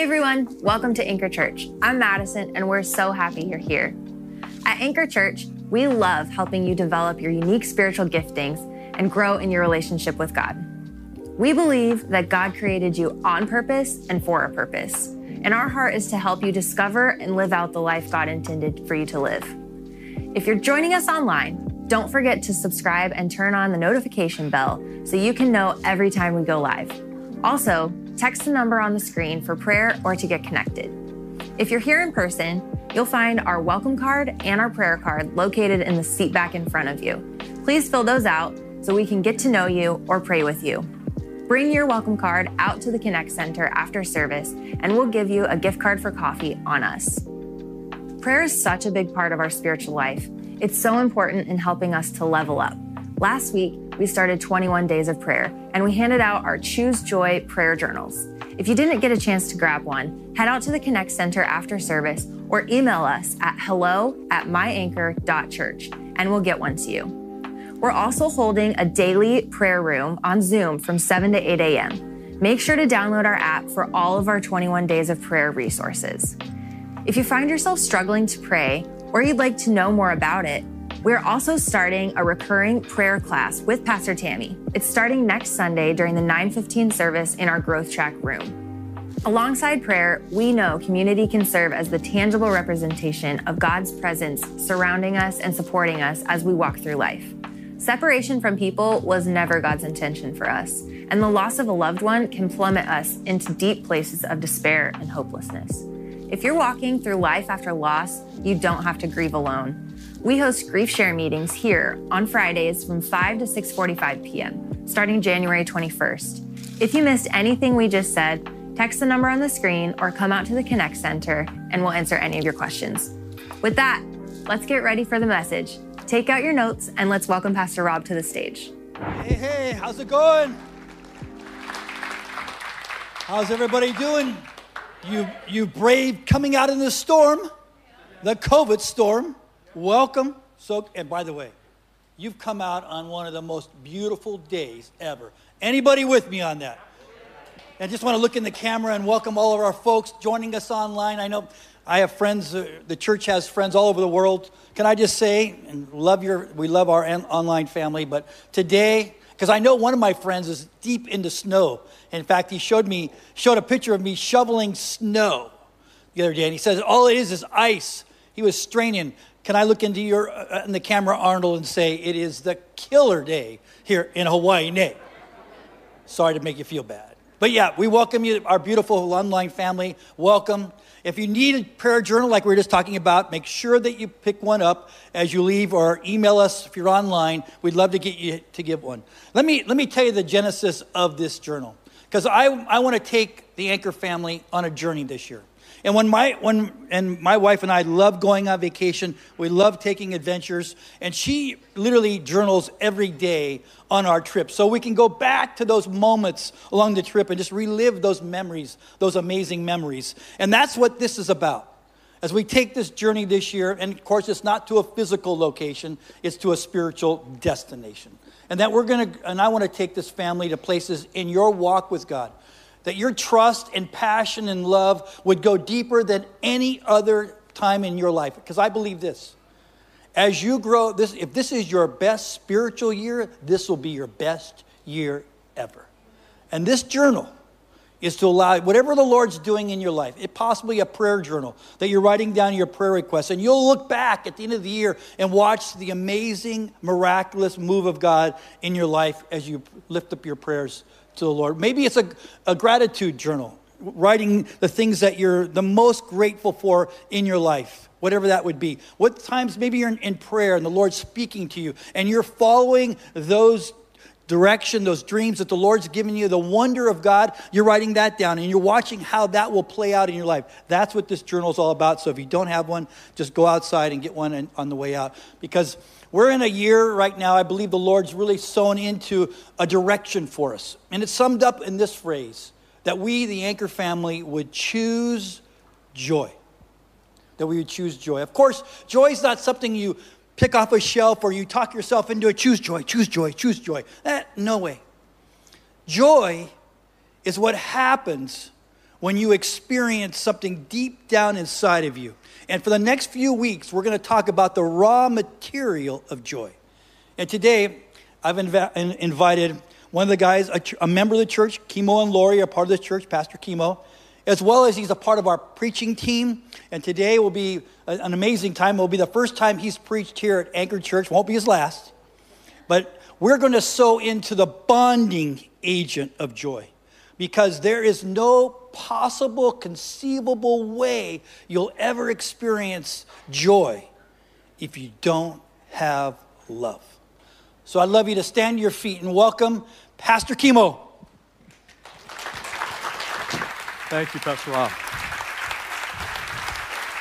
Hey everyone, welcome to Anchor Church. I'm Madison and we're so happy you're here. At Anchor Church, we love helping you develop your unique spiritual giftings and grow in your relationship with God. We believe that God created you on purpose and for a purpose, and our heart is to help you discover and live out the life God intended for you to live. If you're joining us online, don't forget to subscribe and turn on the notification bell so you can know every time we go live. Also, text the number on the screen for prayer or to get connected. If you're here in person, you'll find our welcome card and our prayer card located in the seat back in front of you. Please fill those out so we can get to know you or pray with you. Bring your welcome card out to the Connect Center after service and we'll give you a gift card for coffee on us. Prayer is such a big part of our spiritual life. It's so important in helping us to level up. Last week, we started 21 Days of Prayer, and we handed out our Choose Joy prayer journals. If you didn't get a chance to grab one, head out to the Connect Center after service or email us at hello@myanchor.church, and we'll get one to you. We're also holding a daily prayer room on Zoom from 7 to 8 a.m. Make sure to download our app for all of our 21 Days of Prayer resources. If you find yourself struggling to pray or you'd like to know more about it, we're also starting a recurring prayer class with Pastor Tammy. It's starting next Sunday during the 9:15 service in our Growth Track room. Alongside prayer, we know community can serve as the tangible representation of God's presence surrounding us and supporting us as we walk through life. Separation from people was never God's intention for us, and the loss of a loved one can plummet us into deep places of despair and hopelessness. If you're walking through life after loss, you don't have to grieve alone. We host grief share meetings here on Fridays from 5 to 6:45 p.m., starting January 21st. If you missed anything we just said, text the number on the screen or come out to the Connect Center and we'll answer any of your questions. With that, let's get ready for the message. Take out your notes and let's welcome Pastor Rob to the stage. Hey, how's it going? How's everybody doing? You brave coming out in the storm, the COVID storm. Welcome. So, and by the way, you've come out on one of the most beautiful days ever. Anybody with me on that? I just want to look in the camera and welcome all of our folks joining us online. I know I have friends, the church has friends all over the world. Can I just say, and we love our online family, but today, because I know one of my friends is deep into snow. In fact, he showed a picture of me shoveling snow the other day, and he says, all it is ice. He was straining. Can I look into in the camera, Arnold, and say it is the killer day here in Hawaii? Nay. Sorry to make you feel bad. But yeah, we welcome you, our beautiful online family. Welcome. If you need a prayer journal like we were just talking about, make sure that you pick one up as you leave or email us if you're online. We'd love to get you to give one. Let me tell you the genesis of this journal, because I want to take the Anchor family on a journey this year. And my wife and I love going on vacation. We love taking adventures. And she literally journals every day on our trip. So we can go back to those moments along the trip and just relive those memories, those amazing memories. And that's what this is about. As we take this journey this year, and of course, it's not to a physical location, it's to a spiritual destination. And that I want to take this family to places in your walk with God, that your trust and passion and love would go deeper than any other time in your life. Because I believe this. As you grow, if this is your best spiritual year, this will be your best year ever. And this journal is to allow whatever the Lord's doing in your life, it possibly a prayer journal, that you're writing down your prayer requests. And you'll look back at the end of the year and watch the amazing, miraculous move of God in your life as you lift up your prayers to the Lord. Maybe it's a gratitude journal, writing the things that you're the most grateful for in your life, whatever that would be. What times maybe you're in prayer and the Lord's speaking to you and you're following those direction, those dreams that the Lord's given you, the wonder of God, you're writing that down and you're watching how that will play out in your life. That's what this journal is all about. So if you don't have one, just go outside and get one on the way out, because we're in a year right now, I believe the Lord's really sown into a direction for us. And it's summed up in this phrase, that we, the Anchor family, would choose joy. That we would choose joy. Of course, joy is not something you pick off a shelf or you talk yourself into a choose joy, choose joy, choose joy. No way. Joy is what happens when you experience something deep down inside of you. And for the next few weeks, we're going to talk about the raw material of joy. And today, I've invited one of the guys, a member of the church, Kimo and Laurie are part of the church, Pastor Kimo, as well as he's a part of our preaching team. And today will be an amazing time. It will be the first time he's preached here at Anchor Church. Won't be his last. But we're going to sow into the bonding agent of joy, because there is no possible, conceivable way you'll ever experience joy if you don't have love. So I'd love you to stand to your feet and welcome Pastor Kimo. Thank you, Pastor Rob.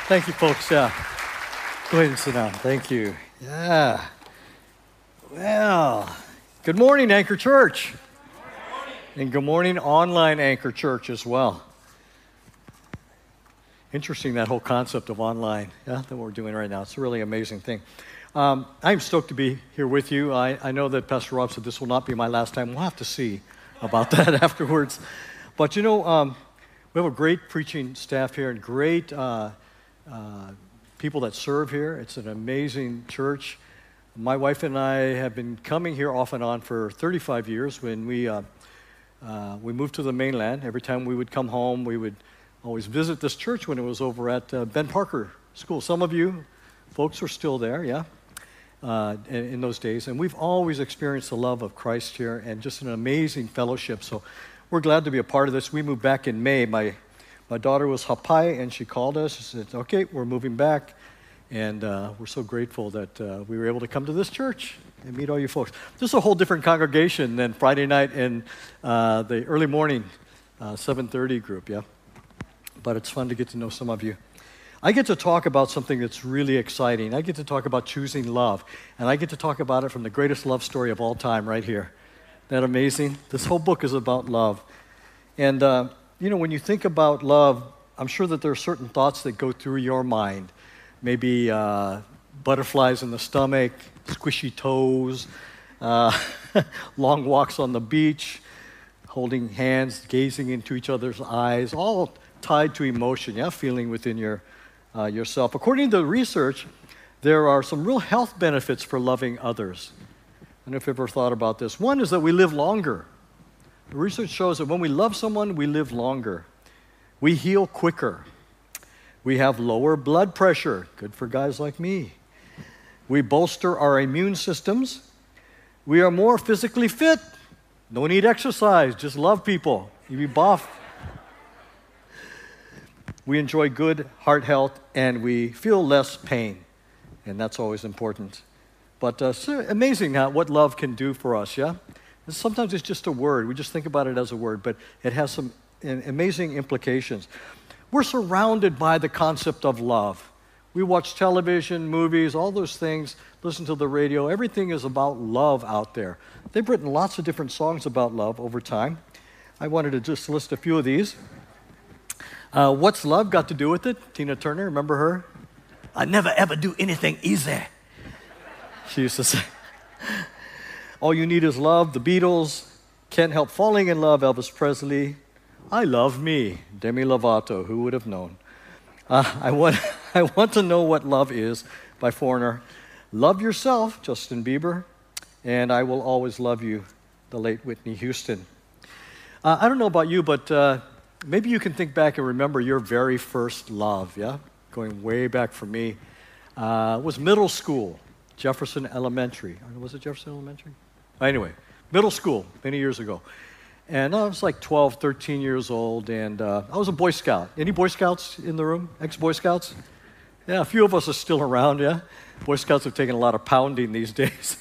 Thank you, folks. Go ahead and sit down. Thank you. Yeah. Well, good morning, Anchor Church. Good morning. And good morning, online Anchor Church as well. Interesting, that whole concept of online, that we're doing right now. It's a really amazing thing. I'm stoked to be here with you. I know that Pastor Rob said this will not be my last time. We'll have to see about that afterwards. But, you know, we have a great preaching staff here and great people that serve here. It's an amazing church. My wife and I have been coming here off and on for 35 years. When we moved to the mainland, every time we would come home, we would always visit this church when it was over at Ben Parker School. Some of you folks are still there, yeah? In those days. And we've always experienced the love of Christ here and just an amazing fellowship. So we're glad to be a part of this. We moved back in May. My daughter was Hapai, and she called us and said, okay, we're moving back. And we're so grateful that we were able to come to this church and meet all you folks. Just a whole different congregation than Friday night and the early morning 7:30 group, yeah? But it's fun to get to know some of you. I get to talk about something that's really exciting. I get to talk about choosing love, and I get to talk about it from the greatest love story of all time right here. Isn't that amazing? This whole book is about love. And, you know, when you think about love, I'm sure that there are certain thoughts that go through your mind, maybe butterflies in the stomach, squishy toes, long walks on the beach, holding hands, gazing into each other's eyes, all tied to emotion, yeah, feeling within yourself. According to the research, there are some real health benefits for loving others. I don't know if you've ever thought about this. One is that we live longer. The research shows that when we love someone, we live longer. We heal quicker. We have lower blood pressure. Good for guys like me. We bolster our immune systems. We are more physically fit. No need exercise. Just love people. You be buff. We enjoy good heart health, and we feel less pain, and that's always important. But it's amazing what love can do for us, yeah? And sometimes it's just a word. We just think about it as a word, but it has some amazing implications. We're surrounded by the concept of love. We watch television, movies, all those things, listen to the radio. Everything is about love out there. They've written lots of different songs about love over time. I wanted to just list a few of these. What's Love Got to Do with It? Tina Turner, remember her? I never ever do anything easy. She used to say. All You Need Is Love, The Beatles. Can't Help Falling in Love, Elvis Presley. I Love Me, Demi Lovato, who would have known? I want to Know What Love Is by Foreigner. Love Yourself, Justin Bieber. And I Will Always Love You, the late Whitney Houston. I don't know about you, but maybe you can think back and remember your very first love, yeah? Going way back for me. It was middle school, Jefferson Elementary. Was it Jefferson Elementary? Anyway, middle school, many years ago. And I was like 12, 13 years old, and I was a Boy Scout. Any Boy Scouts in the room? Ex-Boy Scouts? Yeah, a few of us are still around, yeah? Boy Scouts have taken a lot of pounding these days.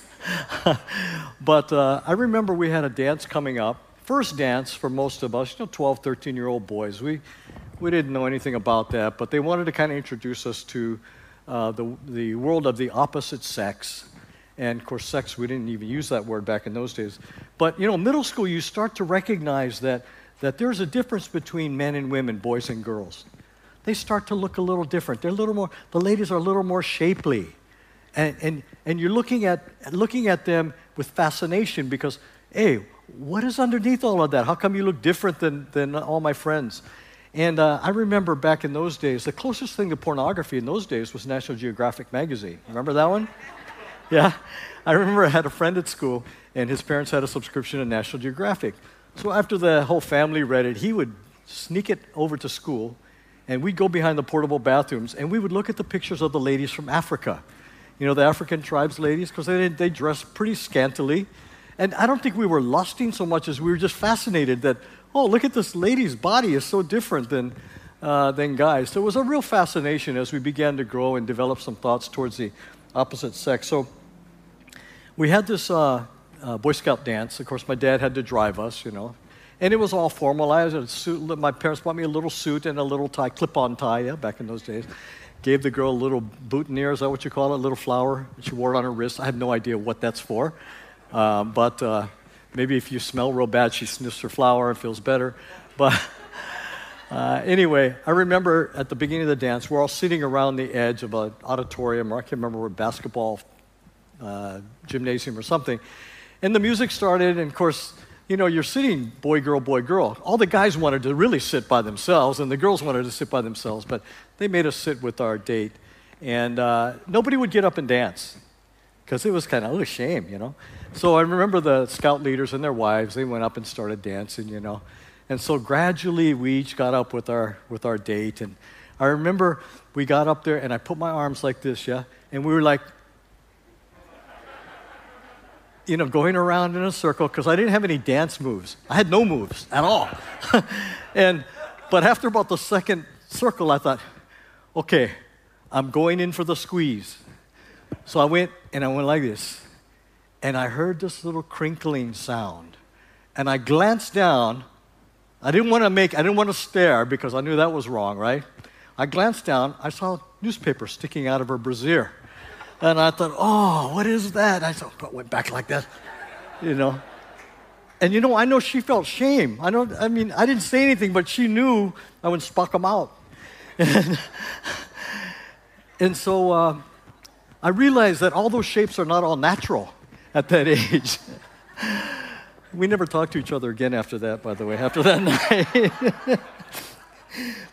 But I remember we had a dance coming up. First dance for most of us, you know, 12, 13-year-old boys. We didn't know anything about that, but they wanted to kind of introduce us to the world of the opposite sex. And, of course, sex, we didn't even use that word back in those days. But, you know, middle school, you start to recognize that there's a difference between men and women, boys and girls. They start to look a little different. They're a little more, the ladies are a little more shapely. And you're looking at them with fascination because, hey, what is underneath all of that? How come you look different than all my friends? And I remember back in those days, the closest thing to pornography in those days was National Geographic magazine. Remember that one? Yeah. I remember I had a friend at school, and his parents had a subscription to National Geographic. So after the whole family read it, he would sneak it over to school, and we'd go behind the portable bathrooms, and we would look at the pictures of the ladies from Africa. You know, the African tribes ladies, because they dressed pretty scantily. And I don't think we were lusting so much as we were just fascinated that, oh, look at this lady's body is so different than guys. So it was a real fascination as we began to grow and develop some thoughts towards the opposite sex. So we had this Boy Scout dance. Of course, my dad had to drive us, you know. And it was all formal. I had a suit. My parents bought me a little suit and a little tie, clip-on tie, yeah, back in those days. Gave the girl a little boutonniere, is that what you call it, a little flower. She wore it on her wrist. I have no idea what that's for. But maybe if you smell real bad, she sniffs her flower and feels better. But anyway, I remember at the beginning of the dance, we're all sitting around the edge of an auditorium, or I can't remember, a basketball gymnasium or something. And the music started, and of course, you know, you're sitting boy, girl, boy, girl. All the guys wanted to really sit by themselves, and the girls wanted to sit by themselves, but they made us sit with our date. And nobody would get up and dance, because it was kind of a shame, you know. So I remember the scout leaders and their wives, they went up and started dancing, you know. And so gradually we each got up with our date. And I remember we got up there, and I put my arms like this, yeah, and we were like, you know, going around in a circle, because I didn't have any dance moves. I had no moves at all. But after about the second circle, I thought, okay, I'm going in for the squeeze. So I went like this, and I heard this little crinkling sound, and I glanced down. I didn't want to stare because I knew that was wrong, right? I glanced down, I saw newspaper sticking out of her brassiere, and I thought, oh, what is that? I went back like that, you know. And you know, I know she felt shame. I didn't say anything, but she knew I would spock them out. And so I realized that all those shapes are not all natural at that age. We never talked to each other again after that, by the way, after that night.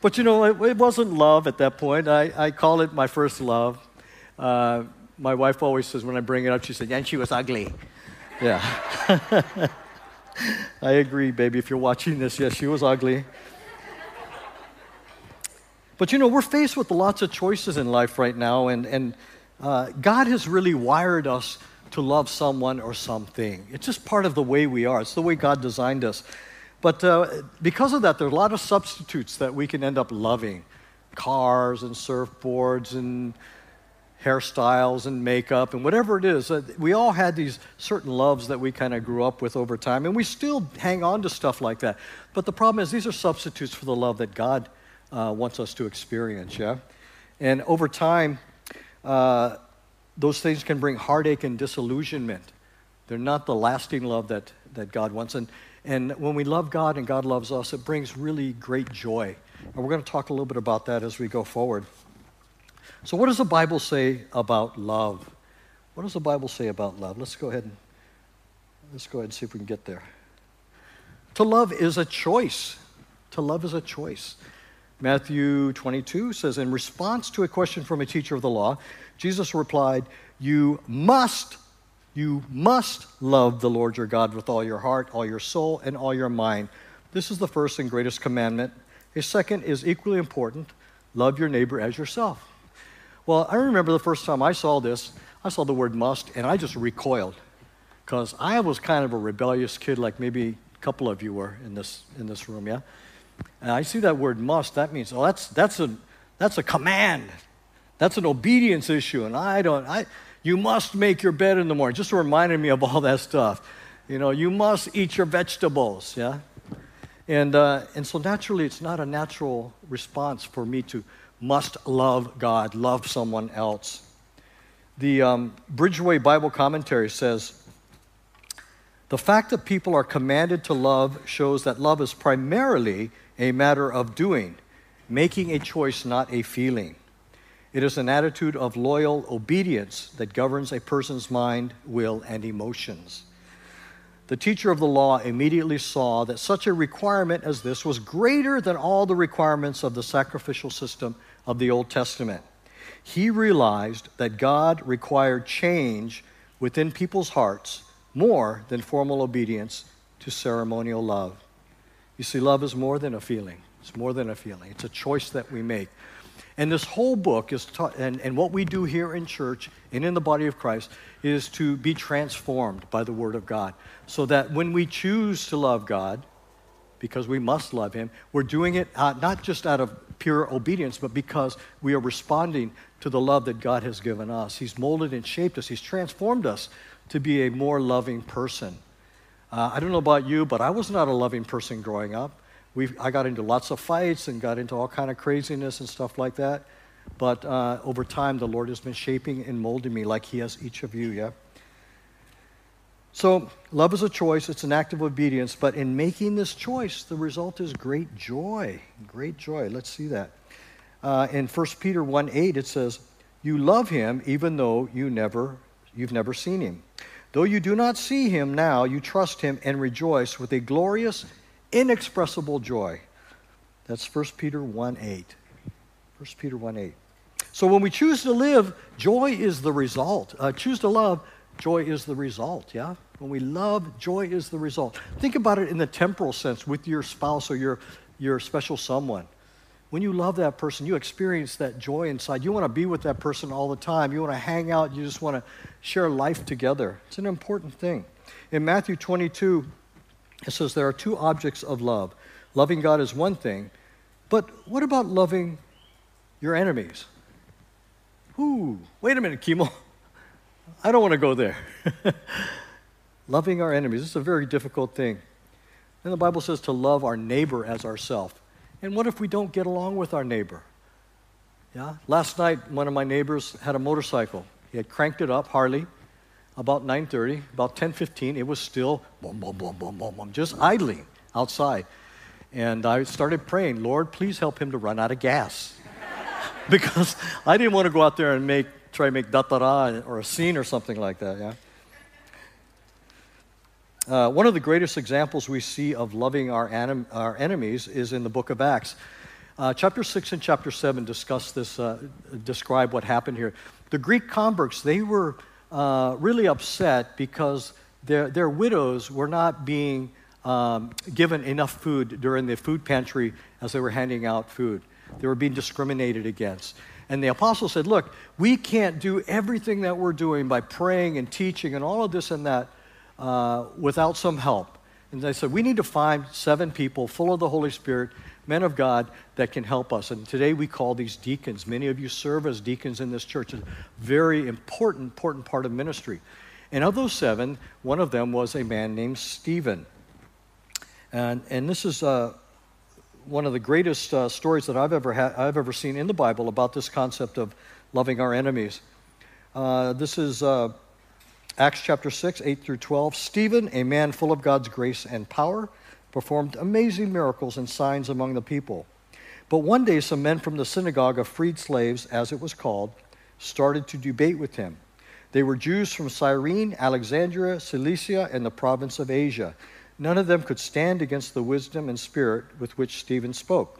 But, you know, it wasn't love at that point. I call it my first love. My wife always says when I bring it up, she said, and she was ugly. Yeah. I agree, baby, if you're watching this, yes, she was ugly. But, you know, we're faced with lots of choices in life right now, and God has really wired us to love someone or something. It's just part of the way we are. It's the way God designed us. But because of that, there are a lot of substitutes that we can end up loving. Cars and surfboards and hairstyles and makeup and whatever it is. We all had these certain loves that we kind of grew up with over time, and we still hang on to stuff like that. But the problem is these are substitutes for the love that God wants us to experience, yeah? And over time, those things can bring heartache and disillusionment. They're not the lasting love that God wants. And when we love God and God loves us, it brings really great joy. And we're going to talk a little bit about that as we go forward. So what does the Bible say about love? What does the Bible say about love? Let's go ahead and see if we can get there. To love is a choice. To love is a choice. Matthew 22 says, in response to a question from a teacher of the law, Jesus replied, you must love the Lord your God with all your heart, all your soul, and all your mind. This is the first and greatest commandment. A second is equally important. Love your neighbor as yourself. Well, I remember the first time I saw this, I saw the word must, and I just recoiled because I was kind of a rebellious kid, like maybe a couple of you were in this room, yeah? And I see that word must, that means, oh, that's a command. That's an obedience issue. And you must make your bed in the morning. Just reminded me of all that stuff. You know, you must eat your vegetables, yeah? And so naturally, it's not a natural response for me to must love God, love someone else. The Bridgeway Bible Commentary says, the fact that people are commanded to love shows that love is primarily a matter of doing, making a choice, not a feeling. It is an attitude of loyal obedience that governs a person's mind, will, and emotions. The teacher of the law immediately saw that such a requirement as this was greater than all the requirements of the sacrificial system of the Old Testament. He realized that God required change within people's hearts more than formal obedience to ceremonial love. You see, love is more than a feeling. It's more than a feeling. It's a choice that we make. And this whole book is taught, and what we do here in church and in the body of Christ is to be transformed by the Word of God, so that when we choose to love God, because we must love Him, we're doing it not just out of pure obedience, but because we are responding to the love that God has given us. He's molded and shaped us. He's transformed us to be a more loving person. I don't know about you, but I was not a loving person growing up. I got into lots of fights and got into all kind of craziness and stuff like that. But over time, the Lord has been shaping and molding me like He has each of you, yeah? So love is a choice. It's an act of obedience. But in making this choice, the result is great joy, great joy. Let's see that. In 1 Peter 1:8, it says, "You love Him even though you've never seen Him. Though you do not see Him now, you trust Him and rejoice with a glorious, inexpressible joy." That's 1 Peter 1:8. 1 Peter 1:8. So when we choose to live, joy is the result. Choose to love, joy is the result, yeah? When we love, joy is the result. Think about it in the temporal sense with your spouse or your special someone. When you love that person, you experience that joy inside. You want to be with that person all the time. You want to hang out. You just want to share life together. It's an important thing. In Matthew 22, it says there are two objects of love. Loving God is one thing, but what about loving your enemies? Ooh, wait a minute, Kimo. I don't want to go there. Loving our enemies, this is a very difficult thing. And the Bible says to love our neighbor as ourselves. And what if we don't get along with our neighbor? Yeah. Last night, one of my neighbors had a motorcycle. He had cranked it up, Harley. About 9:30, about 10:15, it was still boom, boom, boom, boom, boom, boom, just idling outside. And I started praying, "Lord, please help him to run out of gas." Because I didn't want to go out there and try to make datara or a scene or something like that, yeah. One of the greatest examples we see of loving our enemies is in the book of Acts. Chapter 6 and chapter 7 discuss this, describe what happened here. The Greek converts, they were really upset because their widows were not being given enough food during the food pantry as they were handing out food. They were being discriminated against. And the apostle said, "Look, we can't do everything that we're doing by praying and teaching and all of this and that without some help." And they said, "We need to find 7 people full of the Holy Spirit, men of God, that can help us." And today we call these deacons. Many of you serve as deacons in this church. It's a very important part of ministry. And of those 7, one of them was a man named Stephen. And this is one of the greatest stories that I've ever seen in the Bible about this concept of loving our enemies. This is Acts chapter 6, 8 through 12. "Stephen, a man full of God's grace and power, performed amazing miracles and signs among the people. But one day some men from the synagogue of freed slaves, as it was called, started to debate with him. They were Jews from Cyrene, Alexandria, Cilicia, and the province of Asia. None of them could stand against the wisdom and spirit with which Stephen spoke.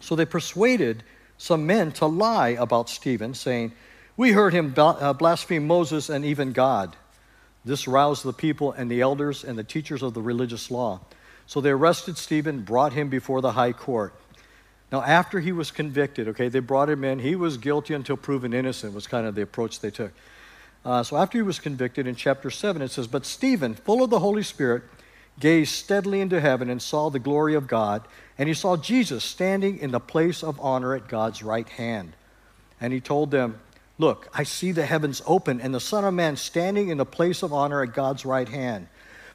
So they persuaded some men to lie about Stephen, saying, 'We heard him blaspheme Moses and even God.' This roused the people and the elders and the teachers of the religious law. So they arrested Stephen, brought him before the high court. Now, after he was convicted, okay, they brought him in. He was guilty until proven innocent was kind of the approach they took. So after he was convicted, in chapter 7, it says, "But Stephen, full of the Holy Spirit, gazed steadily into heaven and saw the glory of God. And he saw Jesus standing in the place of honor at God's right hand. And he told them, 'Look, I see the heavens open and the Son of Man standing in the place of honor at God's right hand.'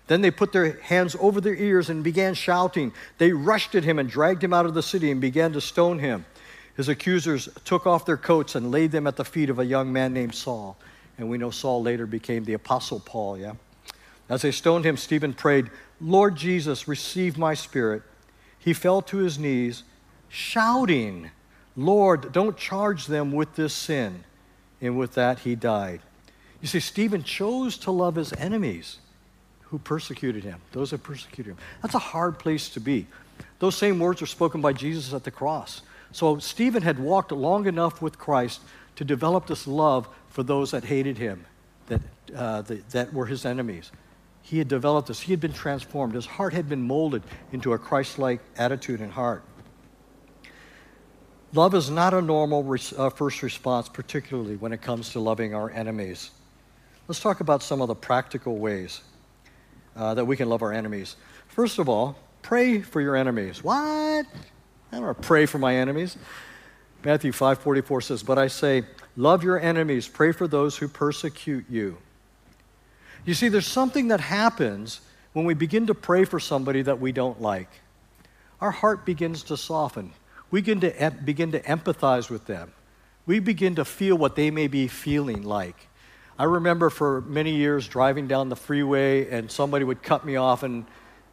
Then they put their hands over their ears and began shouting. They rushed at him and dragged him out of the city and began to stone him. His accusers took off their coats and laid them at the feet of a young man named Saul." And we know Saul later became the Apostle Paul, yeah? "As they stoned him, Stephen prayed, 'Lord Jesus, receive my spirit.' He fell to his knees, shouting, 'Lord, don't charge them with this sin.' And with that, he died." You see, Stephen chose to love his enemies. who persecuted him, those that persecuted him. That's a hard place to be. Those same words were spoken by Jesus at the cross. So Stephen had walked long enough with Christ to develop this love for those that hated him, that were his enemies. He had developed this. He had been transformed. His heart had been molded into a Christ-like attitude and heart. Love is not a normal first response, particularly when it comes to loving our enemies. Let's talk about some of the practical ways that we can love our enemies. First of all, pray for your enemies. What? I don't want to pray for my enemies. Matthew 5:44 says, "But I say, love your enemies, pray for those who persecute you." You see, there's something that happens when we begin to pray for somebody that we don't like. Our heart begins to soften. We begin to empathize with them. We begin to feel what they may be feeling like. I remember for many years driving down the freeway and somebody would cut me off and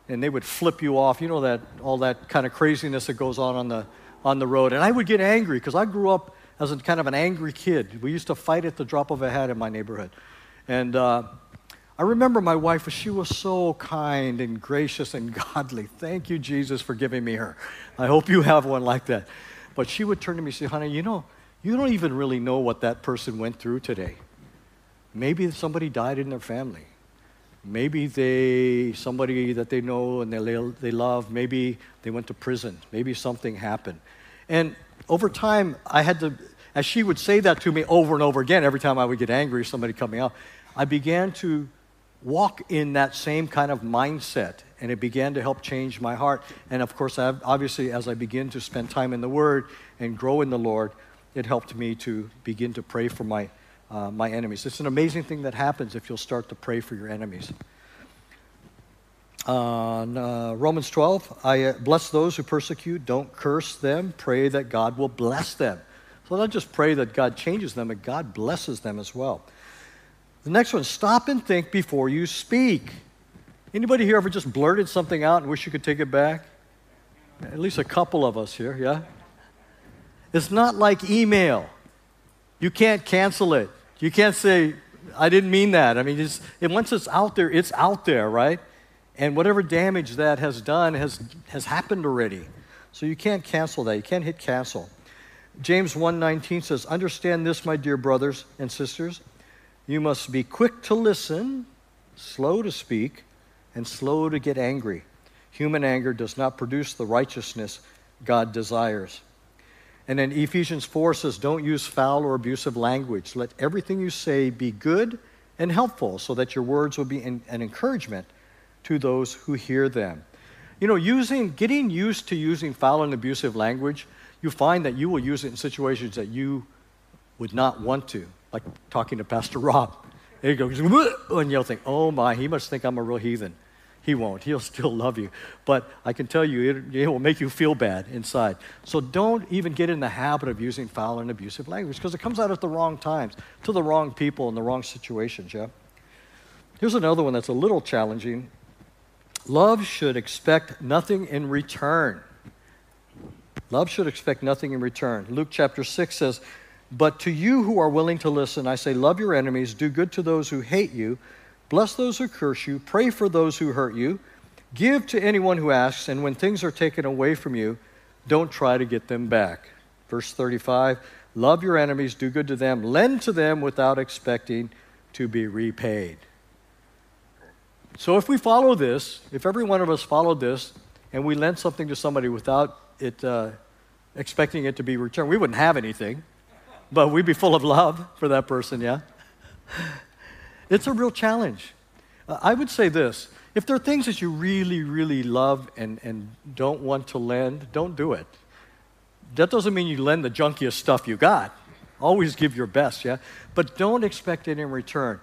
they would flip you off. You know, that all that kind of craziness that goes on the road. And I would get angry because I grew up as kind of an angry kid. We used to fight at the drop of a hat in my neighborhood. And I remember my wife, she was so kind and gracious and godly. Thank you, Jesus, for giving me her. I hope you have one like that. But she would turn to me and say, "Honey, you know, you don't even really know what that person went through today. Maybe somebody died in their family. Maybe somebody that they know and they love, maybe they went to prison. Maybe something happened." And over time, I had to, as she would say that to me over and over again, every time I would get angry, somebody cut me off, I began to walk in that same kind of mindset, and it began to help change my heart. And of course, obviously, as I begin to spend time in the Word and grow in the Lord, it helped me to begin to pray for my enemies. It's an amazing thing that happens if you'll start to pray for your enemies. Romans 12, I bless those who persecute, don't curse them, pray that God will bless them. So not just pray that God changes them, but God blesses them as well. The next one, stop and think before you speak. Anybody here ever just blurted something out and wish you could take it back? At least a couple of us here, yeah? It's not like email. You can't cancel it. You can't say, "I didn't mean that." I mean, once it's out there, right? And whatever damage that has done has happened already. So you can't cancel that. You can't hit cancel. James 1:19 says, "Understand this, my dear brothers and sisters, you must be quick to listen, slow to speak, and slow to get angry. Human anger does not produce the righteousness God desires." And then Ephesians 4 says, "Don't use foul or abusive language. Let everything you say be good and helpful so that your words will be an encouragement to those who hear them." You know, getting used to using foul and abusive language, you find that you will use it in situations that you would not want to. Like talking to Pastor Rob. There you go. And you'll think, "Oh my, he must think I'm a real heathen." He won't. He'll still love you. But I can tell you, it will make you feel bad inside. So don't even get in the habit of using foul and abusive language because it comes out at the wrong times, to the wrong people in the wrong situations, yeah? Here's another one that's a little challenging. Love should expect nothing in return. Love should expect nothing in return. Luke chapter 6 says, "But to you who are willing to listen, I say, love your enemies, do good to those who hate you, bless those who curse you, pray for those who hurt you, give to anyone who asks, and when things are taken away from you, don't try to get them back." Verse 35, "Love your enemies, do good to them, lend to them without expecting to be repaid." So if we follow this, if every one of us followed this, and we lent something to somebody without it expecting it to be returned, we wouldn't have anything. But we'd be full of love for that person, yeah? It's a real challenge. I would say this. If there are things that you really, really love and don't want to lend, don't do it. That doesn't mean you lend the junkiest stuff you got. Always give your best, yeah? But don't expect it in return.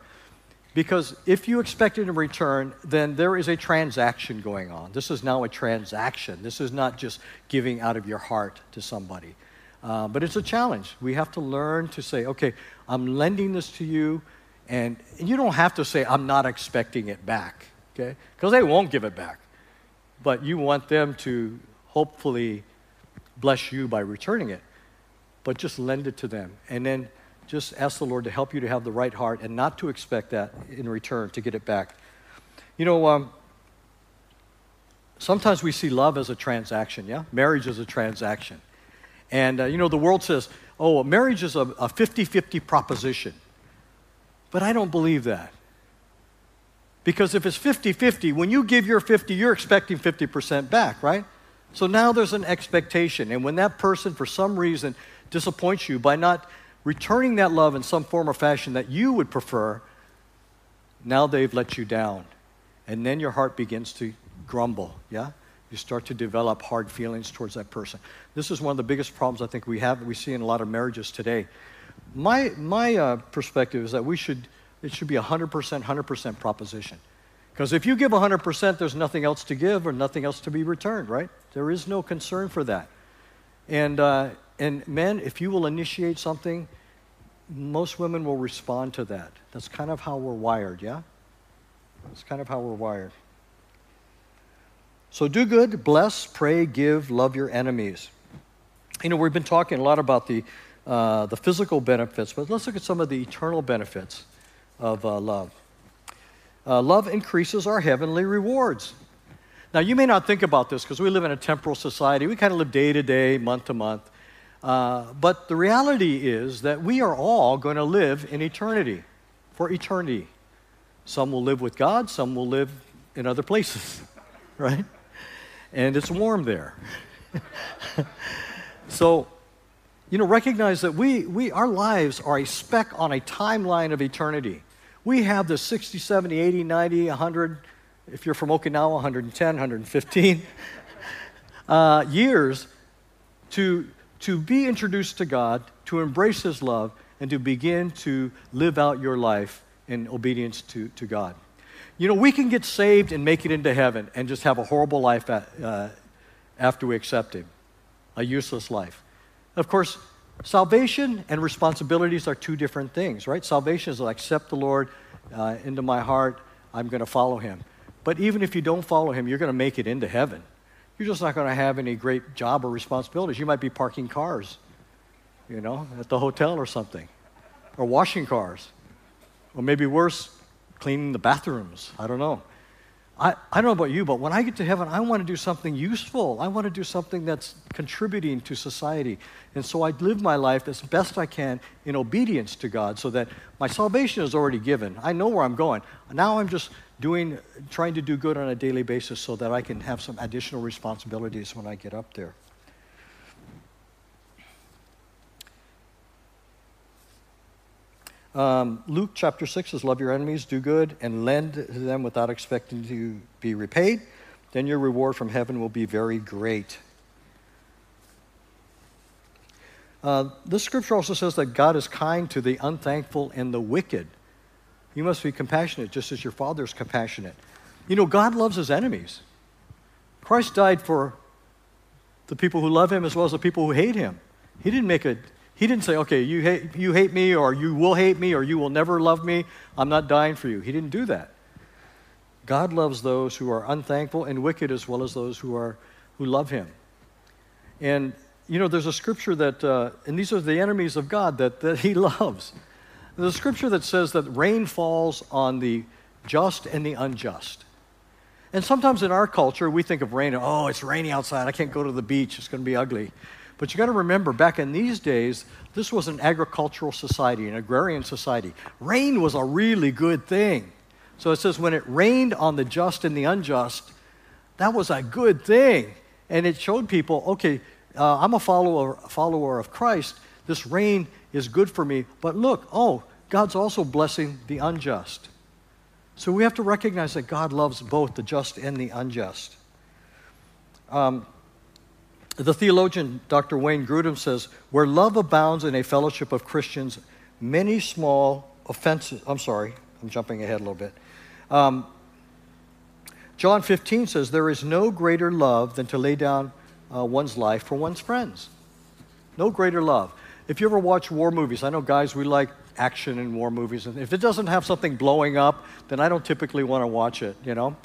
Because if you expect it in return, then there is a transaction going on. This is now a transaction. This is not just giving out of your heart to somebody. But it's a challenge. We have to learn to say, "Okay, I'm lending this to you," and you don't have to say, "I'm not expecting it back," okay? Because they won't give it back. But you want them to hopefully bless you by returning it. But just lend it to them. And then just ask the Lord to help you to have the right heart and not to expect that in return to get it back. You know, sometimes we see love as a transaction, yeah? Marriage is a transaction. And, you know, the world says, oh, marriage is a 50-50 proposition. But I don't believe that. Because if it's 50-50, when you give your 50, you're expecting 50% back, right? So now there's an expectation. And when that person, for some reason, disappoints you by not returning that love in some form or fashion that you would prefer, now they've let you down. And then your heart begins to grumble, yeah? You start to develop hard feelings towards that person. This is one of the biggest problems I think we see in a lot of marriages today. My perspective is that it should be 100% proposition. Because if you give 100%, there's nothing else to give or nothing else to be returned, right? There is no concern for that. And men, if you will initiate something, most women will respond to that. That's kind of how we're wired, yeah? That's kind of how we're wired. So do good, bless, pray, give, love your enemies. You know, we've been talking a lot about the physical benefits, but let's look at some of the eternal benefits of love. Love increases our heavenly rewards. Now, you may not think about this because we live in a temporal society. We kind of live day to day, month to month. But the reality is that we are all going to live in eternity, for eternity. Some will live with God, some will live in other places, right? And it's warm there. So, you know, recognize that our lives are a speck on a timeline of eternity. We have the 60, 70, 80, 90, 100, if you're from Okinawa, 110, 115 years to be introduced to God, to embrace His love, and to begin to live out your life in obedience to God. You know, we can get saved and make it into heaven and just have a horrible life after we accept Him, a useless life. Of course, salvation and responsibilities are two different things, right? Salvation is like, accept the Lord into my heart. I'm going to follow Him. But even if you don't follow Him, you're going to make it into heaven. You're just not going to have any great job or responsibilities. You might be parking cars, you know, at the hotel or something, or washing cars, or maybe worse, cleaning the bathrooms. I don't know. I don't know about you, but when I get to heaven, I want to do something useful. I want to do something that's contributing to society. And so I live my life as best I can in obedience to God so that my salvation is already given. I know where I'm going. Now I'm just trying to do good on a daily basis so that I can have some additional responsibilities when I get up there. Luke chapter 6 says, love your enemies, do good, and lend to them without expecting to be repaid. Then your reward from heaven will be very great. This scripture also says that God is kind to the unthankful and the wicked. You must be compassionate just as your Father is compassionate. You know, God loves His enemies. Christ died for the people who love Him as well as the people who hate Him. He didn't say, okay, you hate me, or you will hate me, or you will never love me. I'm not dying for you. He didn't do that. God loves those who are unthankful and wicked as well as those who love Him. And, you know, there's a scripture that, and these are the enemies of God that He loves. There's a scripture that says that rain falls on the just and the unjust. And sometimes in our culture, we think of rain, oh, it's rainy outside. I can't go to the beach. It's going to be ugly. But you got to remember, back in these days, this was an agricultural society, an agrarian society. Rain was a really good thing. So it says when it rained on the just and the unjust, that was a good thing. And it showed people, okay, I'm a follower of Christ. This rain is good for me. But look, oh, God's also blessing the unjust. So we have to recognize that God loves both the just and the unjust. The theologian, Dr. Wayne Grudem, says, where love abounds in a fellowship of Christians, many small offenses... I'm sorry, I'm jumping ahead a little bit. John 15 says, there is no greater love than to lay down one's life for one's friends. No greater love. If you ever watch war movies, I know guys, we like action in war movies, and if it doesn't have something blowing up, then I don't typically want to watch it, you know?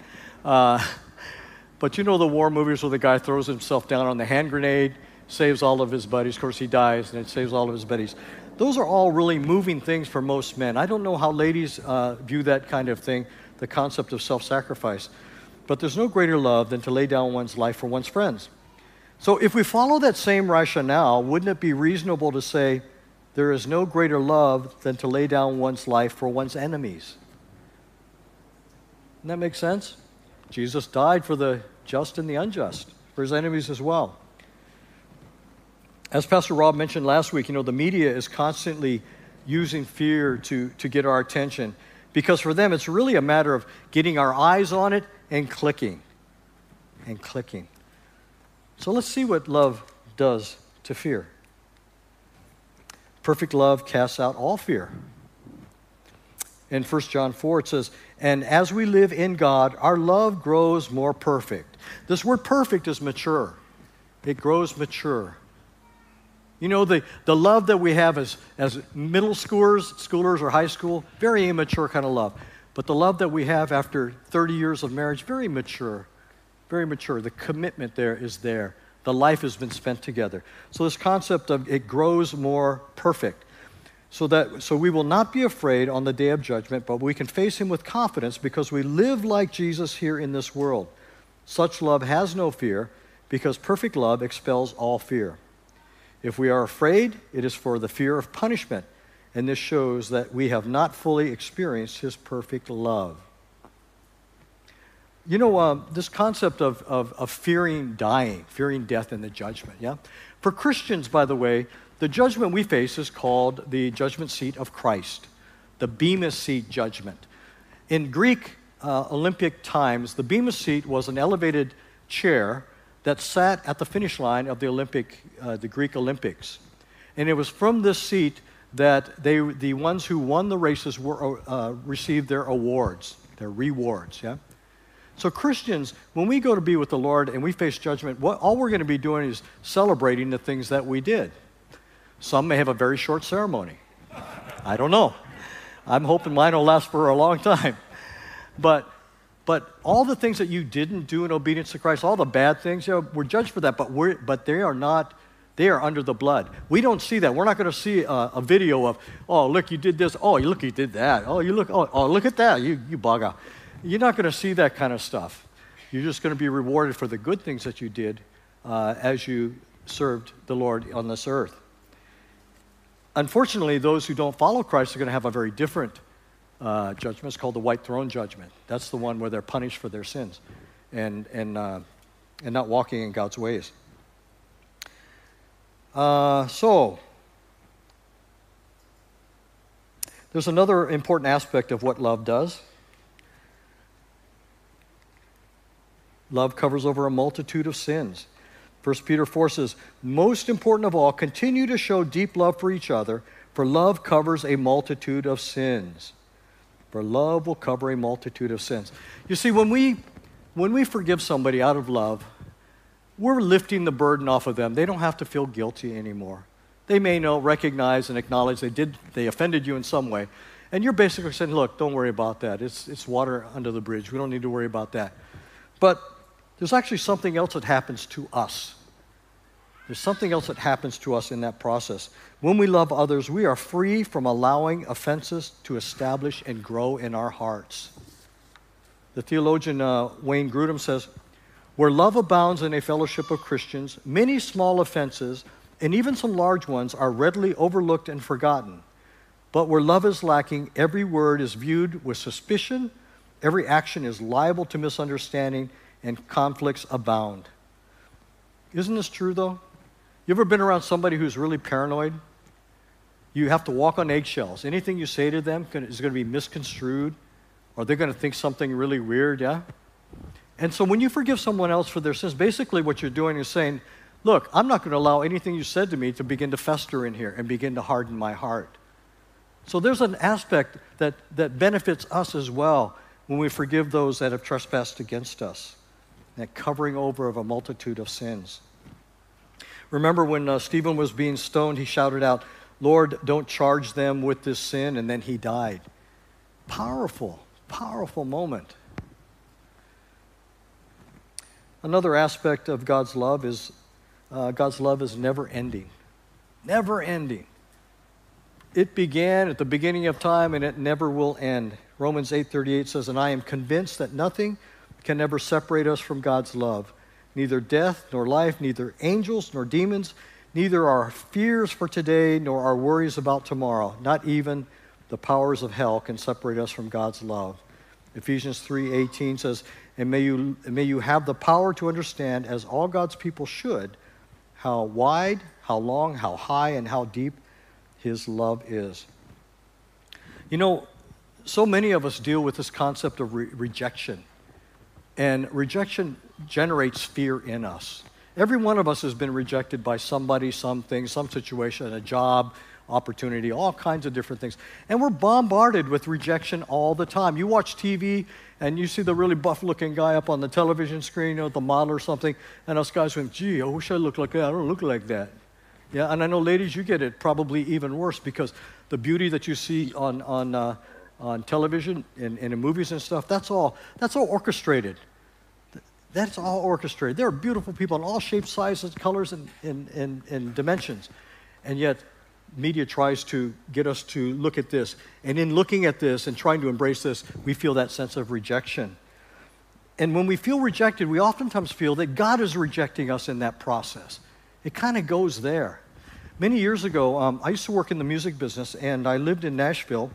But you know the war movies where the guy throws himself down on the hand grenade, saves all of his buddies. Of course, he dies, and it saves all of his buddies. Those are all really moving things for most men. I don't know how ladies view that kind of thing. the concept of self-sacrifice. But there's no greater love than to lay down one's life for one's friends. So if we follow that same rationale, wouldn't it be reasonable to say there is no greater love than to lay down one's life for one's enemies? Doesn't that make sense? Jesus died for the just and the unjust, for his enemies as well. As Pastor Rob mentioned last week, the media is constantly using fear to get our attention, because for them it's really a matter of getting our eyes on it and clicking. So let's see what love does to fear. Perfect love casts out all fear. In 1 John 4, it says, "And as we live in God, our love grows more perfect." This word perfect is mature. It grows mature. The love that we have as middle schoolers or high school, very immature kind of love. But the love that we have after 30 years of marriage, very mature, very mature. The commitment there is there. The life has been spent together. So this concept of it grows more perfect. So we will not be afraid on the day of judgment, but we can face him with confidence because we live like Jesus here in this world. Such love has no fear because perfect love expels all fear. If we are afraid, it is for the fear of punishment, and this shows that we have not fully experienced his perfect love. This concept of fearing dying, fearing death and the judgment, yeah? For Christians, by the way, the judgment we face is called the judgment seat of Christ, the Bema seat judgment. In Greek Olympic times, the Bema seat was an elevated chair that sat at the finish line of the Greek Olympics. And it was from this seat that the ones who won the races received their awards, their rewards, yeah? So Christians, when we go to be with the Lord and we face judgment, all we're going to be doing is celebrating the things that we did. Some may have a very short ceremony. I don't know. I'm hoping mine will last for a long time. But all the things that you didn't do in obedience to Christ, all the bad things, we're judged for that, but they are under the blood. We don't see that. We're not going to see a video of, oh, look, you did this. Oh, look, you did that. Oh, you look, oh look at that. You bug out. You're not going to see that kind of stuff. You're just going to be rewarded for the good things that you did as you served the Lord on this earth. Unfortunately, those who don't follow Christ are going to have a very different judgment. It's called the white throne judgment. That's the one where they're punished for their sins and not walking in God's ways. So there's another important aspect of what love does. Love covers over a multitude of sins. 1 Peter 4 says, "Most important of all, continue to show deep love for each other, for love covers a multitude of sins." For love will cover a multitude of sins. You see, when we forgive somebody out of love, we're lifting the burden off of them. They don't have to feel guilty anymore. They may recognize and acknowledge they offended you in some way. And you're basically saying, look, don't worry about that. It's water under the bridge. We don't need to worry about that. But there's actually something else that happens to us. There's something else that happens to us in that process. When we love others, we are free from allowing offenses to establish and grow in our hearts. The theologian Wayne Grudem says, "Where love abounds in a fellowship of Christians, many small offenses, and even some large ones, are readily overlooked and forgotten. But where love is lacking, every word is viewed with suspicion, every action is liable to misunderstanding, and conflicts abound." Isn't this true, though? You ever been around somebody who's really paranoid? You have to walk on eggshells. Anything you say to them is going to be misconstrued, or they're going to think something really weird, yeah? And so when you forgive someone else for their sins, basically what you're doing is saying, look, I'm not going to allow anything you said to me to begin to fester in here and begin to harden my heart. So there's an aspect that benefits us as well when we forgive those that have trespassed against us, that covering over of a multitude of sins. Remember when Stephen was being stoned, he shouted out, "Lord, don't charge them with this sin," and then he died. Powerful, powerful moment. Another aspect of God's love is never ending. Never ending. It began at the beginning of time, and it never will end. Romans 8:38 says, "And I am convinced that nothing can ever separate us from God's love, neither death nor life, neither angels nor demons, neither our fears for today nor our worries about tomorrow. Not even the powers of hell can separate us from God's love." Ephesians 3:18 says, "And may you have the power to understand, as all God's people should, how wide, how long, how high, and how deep his love is." You know, so many of us deal with this concept of rejection. And rejection generates fear in us. Every one of us has been rejected by somebody, something, some situation, a job, opportunity, all kinds of different things. And we're bombarded with rejection all the time. You watch TV and you see the really buff-looking guy up on the television screen, you know, the model or something, and us guys went, "Gee, I wish I looked like that. I don't look like that." Yeah, and I know, ladies, you get it probably even worse, because the beauty that you see on television and in movies and stuff, that's all orchestrated. That's all orchestrated. There are beautiful people in all shapes, sizes, colors, and dimensions. And yet, media tries to get us to look at this. And in looking at this and trying to embrace this, we feel that sense of rejection. And when we feel rejected, we oftentimes feel that God is rejecting us in that process. It kind of goes there. Many years ago, I used to work in the music business, and I lived in Nashville,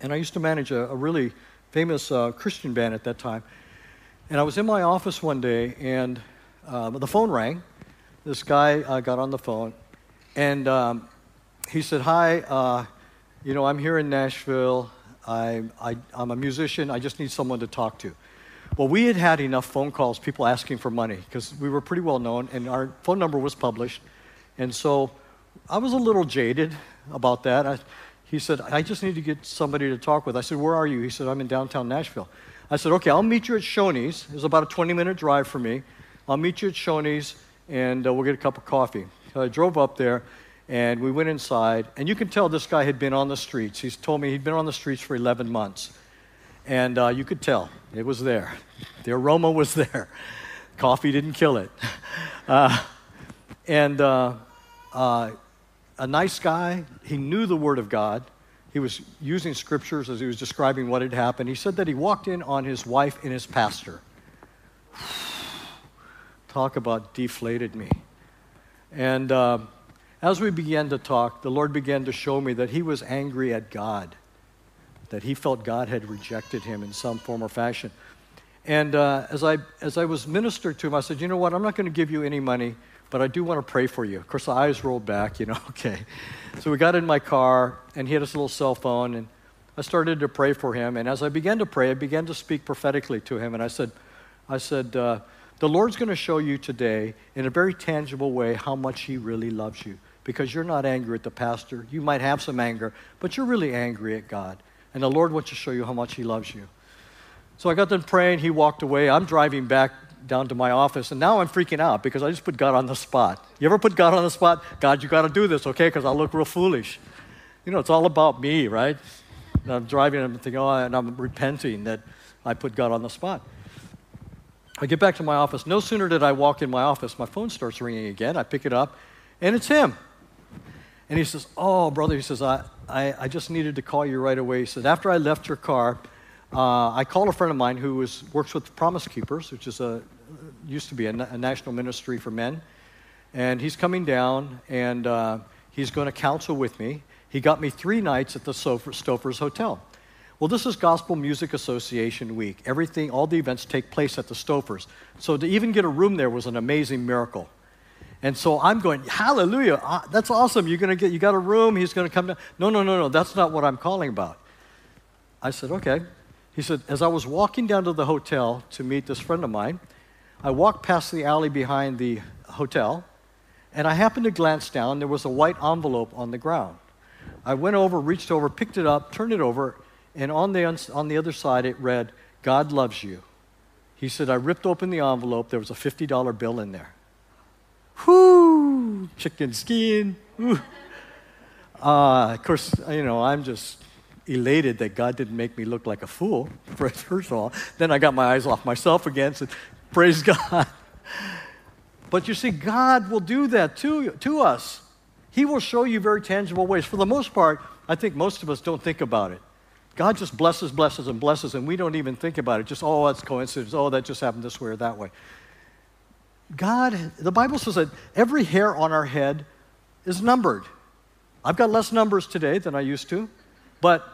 and I used to manage a really famous Christian band at that time. And I was in my office one day, and the phone rang. This guy got on the phone, and he said, "Hi, I'm here in Nashville. I'm a musician. I just need someone to talk to." Well, we had had enough phone calls, people asking for money, because we were pretty well known, and our phone number was published. And so I was a little jaded about that. He said, "I just need to get somebody to talk with." I said, "Where are you?" He said, "I'm in downtown Nashville." I said, "Okay, I'll meet you at Shoney's. It's about a 20-minute drive for me. I'll meet you at Shoney's, and we'll get a cup of coffee." So I drove up there, and we went inside. And you can tell this guy had been on the streets. He's told me he'd been on the streets for 11 months. And you could tell. It was there. The aroma was there. Coffee didn't kill it. A nice guy. He knew the Word of God. He was using scriptures as he was describing what had happened. He said that he walked in on his wife and his pastor. Talk about deflated me. And as we began to talk, the Lord began to show me that he was angry at God, that he felt God had rejected him in some form or fashion. And as I was ministered to him, I said, "You know what, I'm not going to give you any money, but I do want to pray for you." Of course, the eyes rolled back, you know, okay. So we got in my car, and he had his little cell phone, and I started to pray for him. And as I began to pray, I began to speak prophetically to him. And I said, "The Lord's going to show you today in a very tangible way how much he really loves you, because you're not angry at the pastor. You might have some anger, but you're really angry at God. And the Lord wants to show you how much he loves you." So I got done praying. He walked away. I'm driving back down to my office, and now I'm freaking out because I just put God on the spot. You ever put God on the spot? "God, you got to do this, okay, because I look real foolish." You know, it's all about me, right? And I'm driving, and I'm thinking, oh, and I'm repenting that I put God on the spot. I get back to my office. No sooner did I walk in my office, my phone starts ringing again. I pick it up, and it's him. And he says, "Oh, brother," he says, I just needed to call you right away." He said, "After I left your car, I called a friend of mine who works with Promise Keepers, which is used to be a national ministry for men. And he's coming down, and he's going to counsel with me. He got me 3 nights at the Stouffer's Hotel." Well, this is Gospel Music Association week. Everything, all the events take place at the Stouffer's. So to even get a room there was an amazing miracle. And so I'm going, "Hallelujah, that's awesome. You got a room, he's going to come down." No, that's not what I'm calling about. I said, "Okay." He said, "As I was walking down to the hotel to meet this friend of mine, I walked past the alley behind the hotel, and I happened to glance down. There was a white envelope on the ground. I went over, reached over, picked it up, turned it over, and on the other side it read, 'God loves you.'" He said, "I ripped open the envelope. There was a $50 bill in there." Whoo! Chicken skin. Of course, you know, I'm just elated that God didn't make me look like a fool, first of all. Then I got my eyes off myself again, said, "Praise God." But you see, God will do that to us. He will show you very tangible ways. For the most part, I think most of us don't think about it. God just blesses, blesses, and blesses, and we don't even think about it. Just, oh, that's coincidence. Oh, that just happened this way or that way. God, the Bible says that every hair on our head is numbered. I've got less numbers today than I used to, but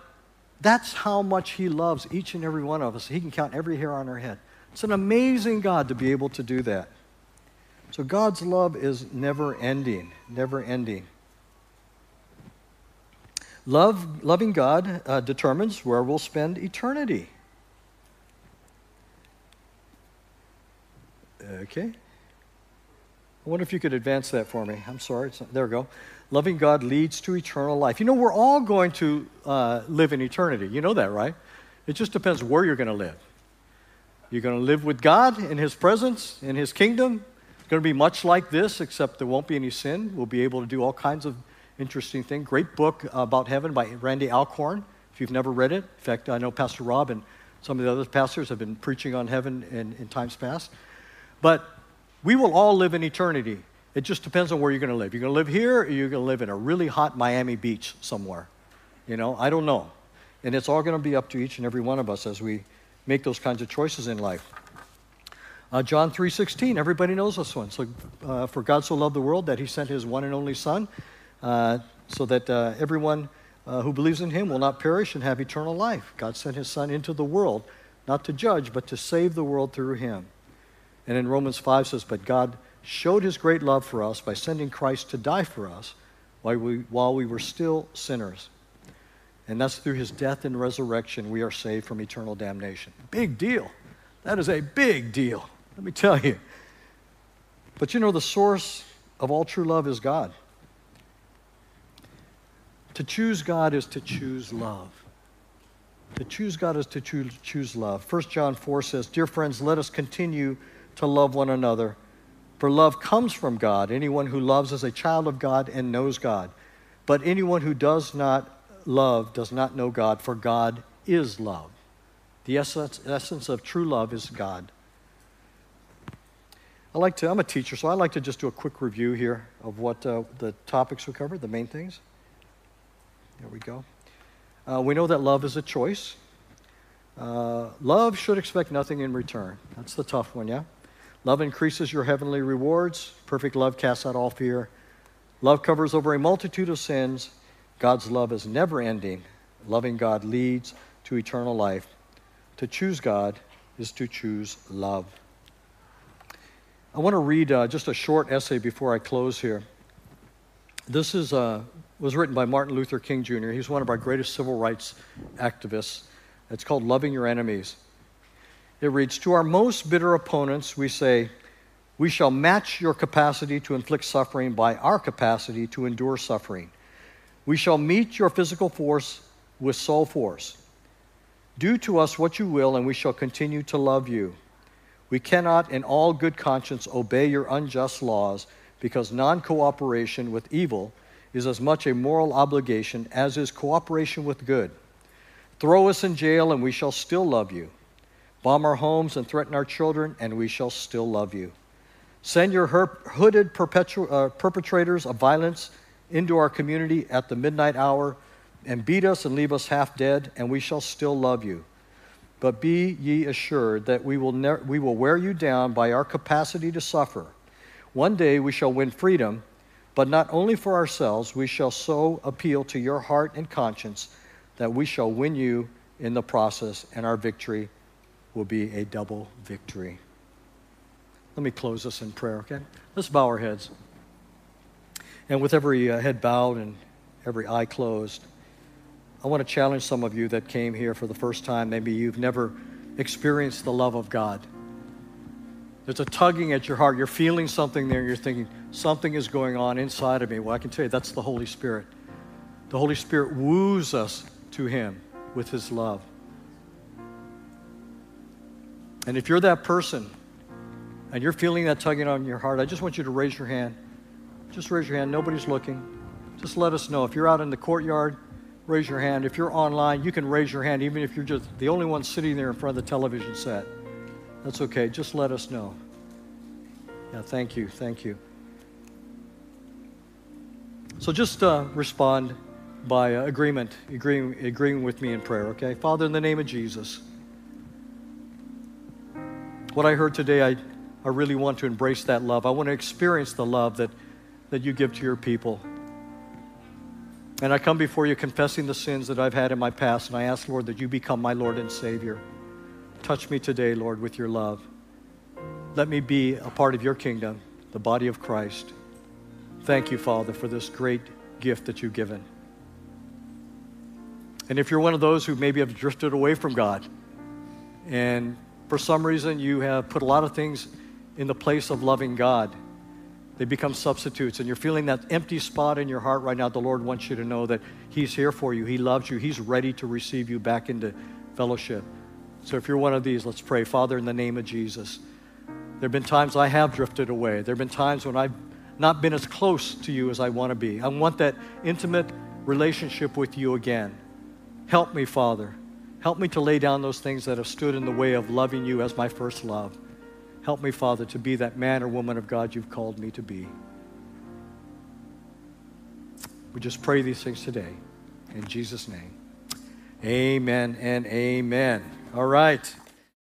that's how much He loves each and every one of us. He can count every hair on our head. It's an amazing God to be able to do that. So God's love is never ending, never ending. Loving God determines where we'll spend eternity. Okay. I wonder if you could advance that for me. I'm sorry. There we go. Loving God leads to eternal life. You know, we're all going to live in eternity. You know that, right? It just depends where you're going to live. You're going to live with God in His presence, in His kingdom. It's going to be much like this, except there won't be any sin. We'll be able to do all kinds of interesting things. Great book about heaven by Randy Alcorn, if you've never read it. In fact, I know Pastor Rob and some of the other pastors have been preaching on heaven in times past. But we will all live in eternity. It just depends on where you're going to live. You're going to live here, or you're going to live in a really hot Miami beach somewhere. You know, I don't know. And it's all going to be up to each and every one of us as we make those kinds of choices in life. John 3:16, everybody knows this one. So, for God so loved the world that He sent His one and only Son, so that everyone who believes in Him will not perish and have eternal life. God sent His Son into the world, not to judge, but to save the world through Him. And in Romans 5 says, but God showed His great love for us by sending Christ to die for us while we were still sinners. And that's through His death and resurrection we are saved from eternal damnation. Big deal. That is a big deal, let me tell you. But you know, the source of all true love is God. To choose God is to choose love. To choose God is to choose love. 1 John 4 says, dear friends, let us continue to love one another, for love comes from God. Anyone who loves is a child of God and knows God. But anyone who does not love does not know God, for God is love. The essence of true love is God. I'm a teacher, so I like to just do a quick review here of what the topics we covered, the main things. There we go. We know that love is a choice. Love should expect nothing in return. That's the tough one, yeah? Love increases your heavenly rewards. Perfect love casts out all fear. Love covers over a multitude of sins. God's love is never ending. Loving God leads to eternal life. To choose God is to choose love. I want to read just a short essay before I close here. This is was written by Martin Luther King Jr. He's one of our greatest civil rights activists. It's called Loving Your Enemies. It reads, to our most bitter opponents, we say, we shall match your capacity to inflict suffering by our capacity to endure suffering. We shall meet your physical force with soul force. Do to us what you will, and we shall continue to love you. We cannot, in all good conscience, obey your unjust laws, because non-cooperation with evil is as much a moral obligation as is cooperation with good. Throw us in jail, and we shall still love you. Bomb our homes and threaten our children, and we shall still love you. Send your hooded perpetrators of violence into our community at the midnight hour, and beat us and leave us half dead, and we shall still love you. But be ye assured that we will wear you down by our capacity to suffer. One day we shall win freedom, but not only for ourselves, we shall so appeal to your heart and conscience that we shall win you in the process, and our victory will be a double victory. Let me close this in prayer, okay? Let's bow our heads. And with every head bowed and every eye closed, I want to challenge some of you that came here for the first time. Maybe you've never experienced the love of God. There's a tugging at your heart. You're feeling something there. You're thinking, something is going on inside of me. Well, I can tell you that's the Holy Spirit. The Holy Spirit woos us to Him with His love. And if you're that person and you're feeling that tugging on your heart, I just want you to raise your hand. Just raise your hand. Nobody's looking. Just let us know. If you're out in the courtyard, raise your hand. If you're online, you can raise your hand, even if you're just the only one sitting there in front of the television set. That's okay. Just let us know. Yeah, thank you. Thank you. So just respond by agreeing with me in prayer, okay? Father, in the name of Jesus, what I heard today, I really want to embrace that love. I want to experience the love that you give to your people. And I come before you confessing the sins that I've had in my past, and I ask, Lord, that you become my Lord and Savior. Touch me today, Lord, with your love. Let me be a part of your kingdom, the body of Christ. Thank you, Father, for this great gift that you've given. And if you're one of those who maybe have drifted away from God, and for some reason you have put a lot of things in the place of loving God, they become substitutes, and you're feeling that empty spot in your heart right now, the Lord wants you to know that he's here for you. He loves you. He's ready to receive you back into fellowship. So if you're one of these, let's pray. Father, in the name of Jesus, there have been times I have drifted away. There have been times when I've not been as close to you as I want to be. I want that intimate relationship with you again. Help me, Father. Help me to lay down those things that have stood in the way of loving you as my first love. Help me, Father, to be that man or woman of God you've called me to be. We just pray these things today. In Jesus' name, amen and amen. All right.